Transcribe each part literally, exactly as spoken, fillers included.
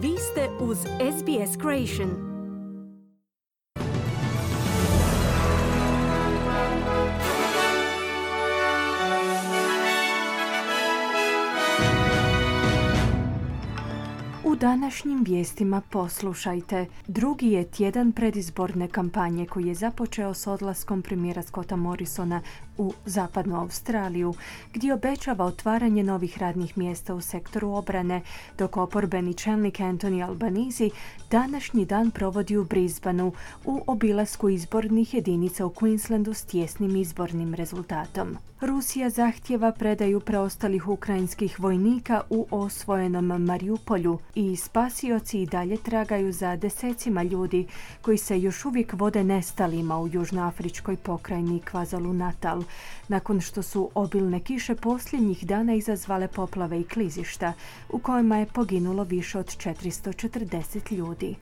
Vi ste uz S B S Creation. U današnjim vijestima poslušajte. Drugi je tjedan predizborne kampanje koji je započeo s odlaskom premijera Scotta Morrisona u zapadnu Australiju, gdje obećava otvaranje novih radnih mjesta u sektoru obrane, dok oporbeni čelnik Anthony Albanese današnji dan provodi u Brisbaneu u obilasku izbornih jedinica u Queenslandu s tjesnim izbornim rezultatom. Rusija zahtjeva predaju preostalih ukrajinskih vojnika u osvojenom Mariupolju i spasioci i dalje tragaju za desecima ljudi koji se još uvijek vode nestalima u južnoafričkoj pokrajini KwaZulu-Natal, nakon što su obilne kiše posljednjih dana izazvale poplave i klizišta, u kojima je poginulo više od četiristo četrdeset ljudi.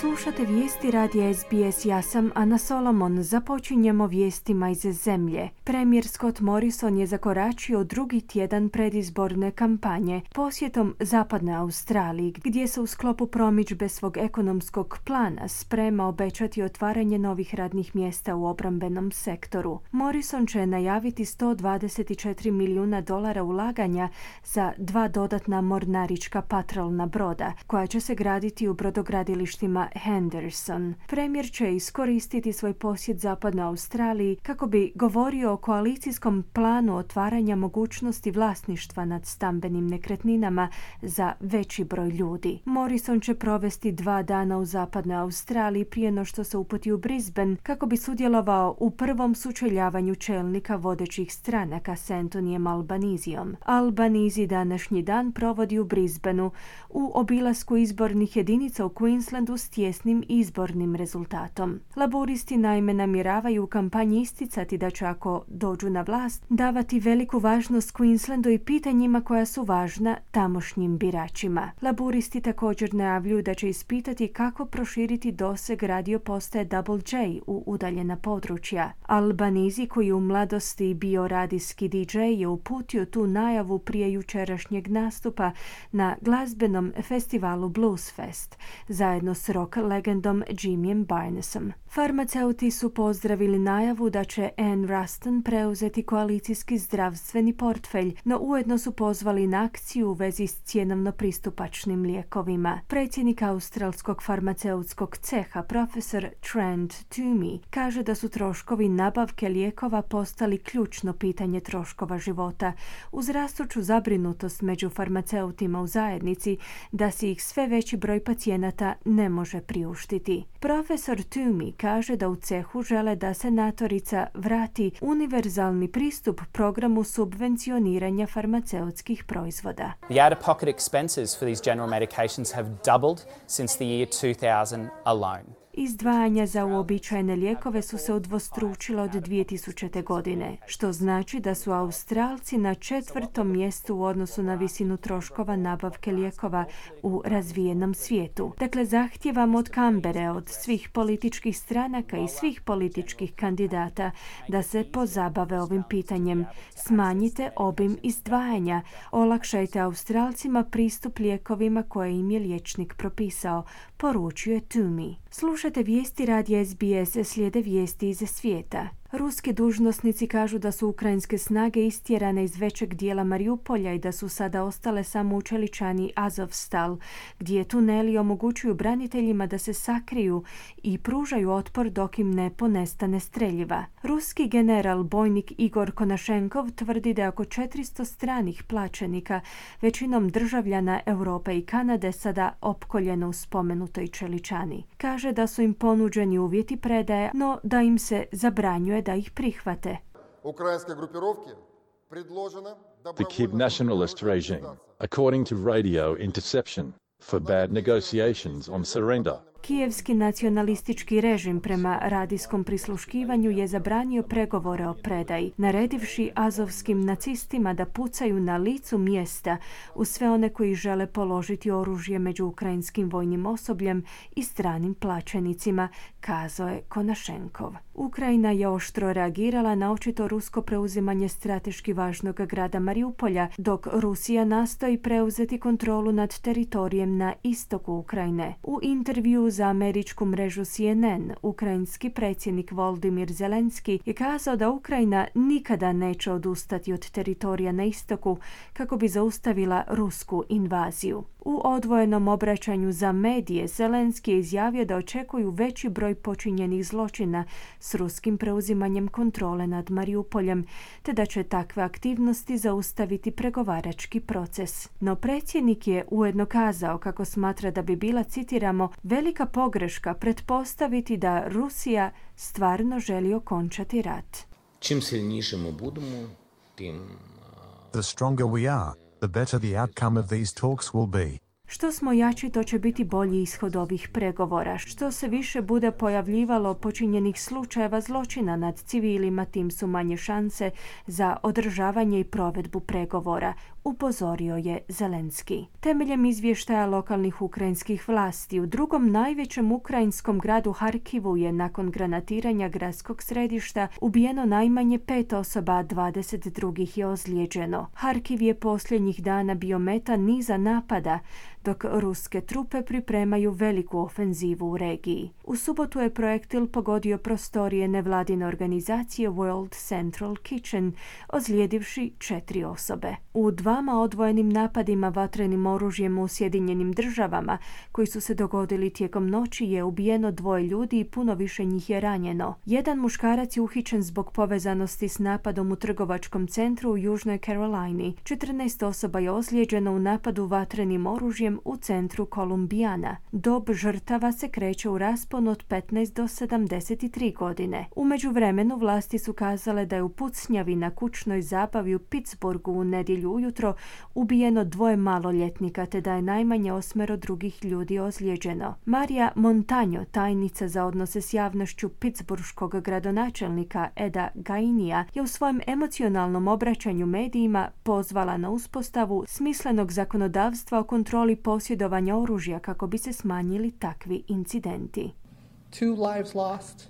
Slušate vijesti radija S B S, ja sam Ana Solomon. Započinjemo vijestima iz zemlje. Premijer Scott Morrison je zakoračio drugi tjedan predizborne kampanje posjetom zapadne Australiji, gdje se u sklopu promidžbe svog ekonomskog plana sprema obećati otvaranje novih radnih mjesta u obrambenom sektoru. Morrison će najaviti sto dvadeset četiri milijuna dolara ulaganja za dva dodatna mornarička patrolna broda, koja će se graditi u brodogradilištima Henderson. Premijer će iskoristiti svoj posjet zapadnoj Australiji kako bi govorio o koalicijskom planu otvaranja mogućnosti vlasništva nad stambenim nekretninama za veći broj ljudi. Morrison će provesti dva dana u zapadnoj Australiji prije no što se uputi u Brisbane kako bi sudjelovao u prvom sučeljavanju čelnika vodećih stranaka s Antonijem Albanesijom. Albanese današnji dan provodi u Brisbaneu u obilasku izbornih jedinica u Queenslandu s tjesnim izbornim rezultatom. Laboristi naime namjeravaju u kampanji isticati da će, ako dođu na vlast, davati veliku važnost Queenslandu i pitanjima koja su važna tamošnjim biračima. Laboristi također najavljuju da će ispitati kako proširiti doseg radio postaje Double J u udaljena područja. Albanese, koji u mladosti bio radijski D J, je uputio tu najavu prije jučerašnjeg nastupa na glazbenom festivalu Bluesfest, zajedno s rock legendom Jimmyem Barnesom. Farmaceuti su pozdravili najavu da će Ann Rustin preuzeti koalicijski zdravstveni portfelj, no ujedno su pozvali na akciju u vezi s cjenovno pristupačnim lijekovima. Predsjednik australskog farmaceutskog ceha, profesor Trent Twomey, kaže da su troškovi nabavke lijekova postali ključno pitanje troškova života, uz rastuću zabrinutost među farmaceutima u zajednici da si ih sve veći broj pacijenata ne može priuštiti. Profesor Twomey kaže da u cehu žele da senatorica vrati univerzalni pristup programu subvencioniranja farmaceutskih proizvoda. The out-of-pocket expenses for these general medications have doubled since the year two thousand alone. Izdvajanja za uobičajene lijekove su se udvostručila od dvije tisućite. godine, što znači da su Australci na četvrtom mjestu u odnosu na visinu troškova nabavke lijekova u razvijenom svijetu. Dakle, zahtijevam od Kambere, od svih političkih stranaka i svih političkih kandidata da se pozabave ovim pitanjem. Smanjite obim izdvajanja, olakšajte Australcima pristup lijekovima koje im je liječnik propisao, poručio je Twomey. Slušate vijesti radija S B S, slijede vijesti iz svijeta. Ruski dužnosnici kažu da su ukrajinske snage istjerane iz većeg dijela Mariupolja i da su sada ostale samo u čeličani Azovstal, gdje tuneli omogućuju braniteljima da se sakriju i pružaju otpor dok im ne ponestane streljiva. Ruski general bojnik Igor Konašenkov tvrdi da je oko četiristo stranih plaćenika, većinom državljana Europe i Kanade, sada opkoljeno u spomenutoj čeličani. Kaže da su im ponuđeni uvjeti predaje, no da im se zabranjuje da ih prihvate. The Kiev nationalist regime, according to radio interception, forbade negotiations on surrender Kijevski nacionalistički režim prema radijskom prisluškivanju je zabranio pregovore o predaji, naredivši azovskim nacistima da pucaju na licu mjesta u sve one koji žele položiti oružje među ukrajinskim vojnim osobljem i stranim plaćenicima, kazao je Konašenkov. Ukrajina je oštro reagirala na očito rusko preuzimanje strateški važnog grada Mariupolja, dok Rusija nastoji preuzeti kontrolu nad teritorijem na istoku Ukrajine. U intervju za američku mrežu C N N, ukrajinski predsjednik Volodimir Zelenski je kazao da Ukrajina nikada neće odustati od teritorija na istoku kako bi zaustavila rusku invaziju. U odvojenom obraćanju za medije Zelenski je izjavio da očekuju veći broj počinjenih zločina s ruskim preuzimanjem kontrole nad Mariupoljem, te da će takve aktivnosti zaustaviti pregovarački proces. No predsjednik je ujedno kazao kako smatra da bi bila, citiramo, velika pogreška pretpostaviti da Rusija stvarno želi okončati rat. Čim silnijšemo budemo, tim... The stronger we are, the better the outcome of these talks will be. Što smo jači, to će biti bolji ishod ovih pregovora. Što se više bude pojavljivalo počinjenih slučajeva zločina nad civilima, tim su manje šanse za održavanje i provedbu pregovora, upozorio je Zelenski. Temeljem izvještaja lokalnih ukrajinskih vlasti, u drugom najvećem ukrajinskom gradu Harkivu je nakon granatiranja gradskog središta ubijeno najmanje pet osoba, a dvadeset drugih je ozlijeđeno. Harkiv je posljednjih dana bio meta niza napada, dok ruske trupe pripremaju veliku ofenzivu u regiji. U subotu je projektil pogodio prostorije nevladine organizacije World Central Kitchen, ozlijedivši četiri osobe. U dvama odvojenim napadima vatrenim oružjem u Sjedinjenim Državama, koji su se dogodili tijekom noći, je ubijeno dvoje ljudi i puno više njih je ranjeno. Jedan muškarac je uhićen zbog povezanosti s napadom u trgovačkom centru u Južnoj Karolini. četrnaest osoba je ozlijeđeno u napadu vatrenim oružjem u centru Kolumbijana. Dob žrtava se kreće u rasponu od petnaest do sedamdeset tri godine. U međuvremenu vlasti su kazale da je u pucnjavi na kućnoj zabavi u Pittsburghu u nedjelju ujutro ubijeno dvoje maloljetnika, te da je najmanje osmero drugih ljudi ozlijeđeno. Marija Montanjo, tajnica za odnose s javnošću pittsburškog gradonačelnika Eda Gainija, je u svojem emocionalnom obraćanju medijima pozvala na uspostavu smislenog zakonodavstva o kontroli kontroli posjedovanja oružja kako bi se smanjili takvi incidenti. Two lives lost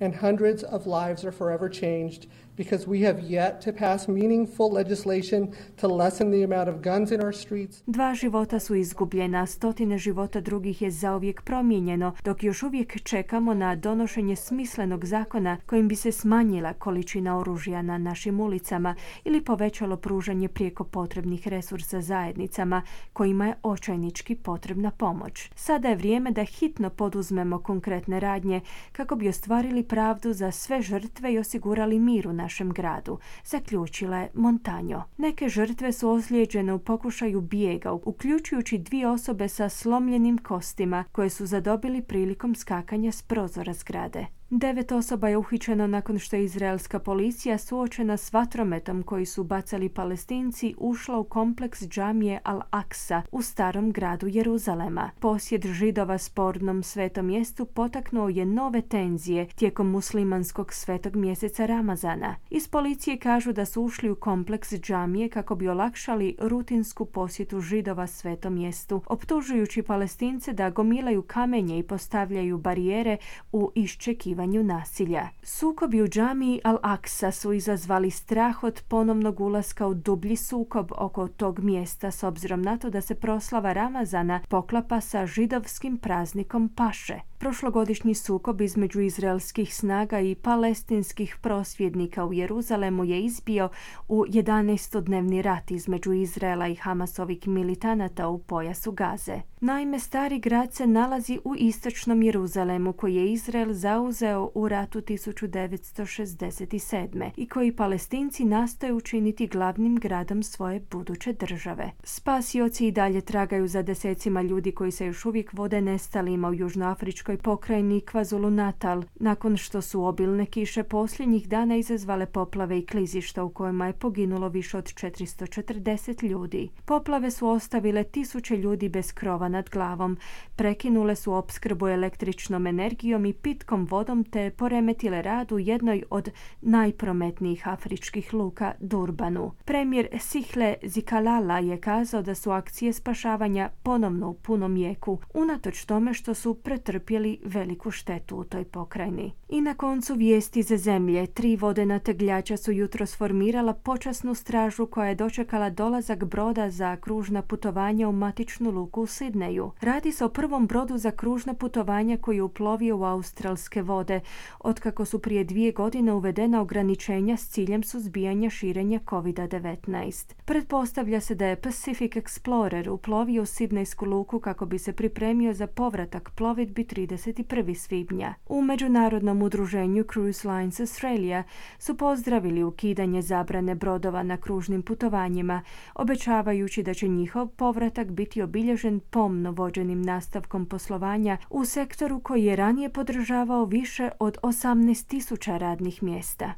and hundreds of lives are forever changed because we have yet to pass meaningful legislation to lessen the amount of guns in our streets. Dva života su izgubljena, stotine života drugih je zauvijek promijenjeno, dok još uvijek čekamo na donošenje smislenog zakona kojim bi se smanjila količina oružja na našim ulicama ili povećalo pružanje prijeko potrebnih resursa zajednicama kojima je očajnički potrebna pomoć. Sada je vrijeme da hitno poduzmemo konkretne radnje kako bi ostvarili pravdu za sve žrtve i osigurali mir u našem gradu, zaključila je Montanjo. Neke žrtve su ozlijeđene u pokušaju bijega, uključujući dvije osobe sa slomljenim kostima koje su zadobili prilikom skakanja s prozora zgrade. Devet osoba je uhićeno nakon što je izraelska policija, suočena s vatrometom koji su bacali Palestinci, ušla u kompleks džamije Al-Aqsa u starom gradu Jeruzalema. Posjed Židova spornom svetom mjestu potaknuo je nove tenzije tijekom muslimanskog svetog mjeseca Ramazana. Iz policije kažu da su ušli u kompleks džamije kako bi olakšali rutinsku posjetu Židova svetom mjestu, optužujući Palestince da gomilaju kamenje i postavljaju barijere u iščekivanju nasilja. Sukobi u džamiji Al-Aqsa su izazvali strah od ponovnog ulaska u dublji sukob oko tog mjesta, s obzirom na to da se proslava Ramazana poklapa sa židovskim praznikom Paše. Prošlogodišnji sukob između izraelskih snaga i palestinskih prosvjednika u Jeruzalemu je izbio u jedanaestodnevni rat između Izraela i Hamasovih militanata u pojasu Gaze. Naime, stari grad se nalazi u istočnom Jeruzalemu koji je Izrael zauzeo u ratu tisuću devetsto šezdeset sedme i koji Palestinci nastoje učiniti glavnim gradom svoje buduće države. Spasioci i dalje tragaju za desecima ljudi koji se još uvijek vode nestalima u južnoafričkoj pokrajini KwaZulu-Natal, nakon što su obilne kiše posljednjih dana izazvale poplave i klizišta u kojima je poginulo više od četiristo četrdeset ljudi. Poplave su ostavile tisuće ljudi bez krova nad glavom, prekinule su opskrbu električnom energijom i pitkom vodom te poremetile rad u jednoj od najprometnijih afričkih luka, Durbanu. Premijer Sihle Zikalala je kazao da su akcije spašavanja ponovno u punom jeku, unatoč tome što su pretrpjeli veliku štetu u toj pokrajini. I na koncu vijesti iz zemlje. Tri vodena tegljača su jutro sformirala počasnu stražu koja je dočekala dolazak broda za kružna putovanja u matičnu luku u Sidneju. Radi se o prvom brodu za kružna putovanja koji je uplovio u australske vode, otkako su prije dvije godine uvedena ograničenja s ciljem suzbijanja širenja kovid devetnaest. Pretpostavlja se da je Pacific Explorer uplovio u sidnejsku luku kako bi se pripremio za povratak plovidbi trideset prvog svibnja. U međunarodnom udruženju Cruise Lines Australia su pozdravili ukidanje zabrane brodova na kružnim putovanjima, obećavajući da će njihov povratak biti obilježen pomno vođenim nastavkom poslovanja u sektoru koji je ranije podržavao više od osamnaest tisuća radnih mjesta.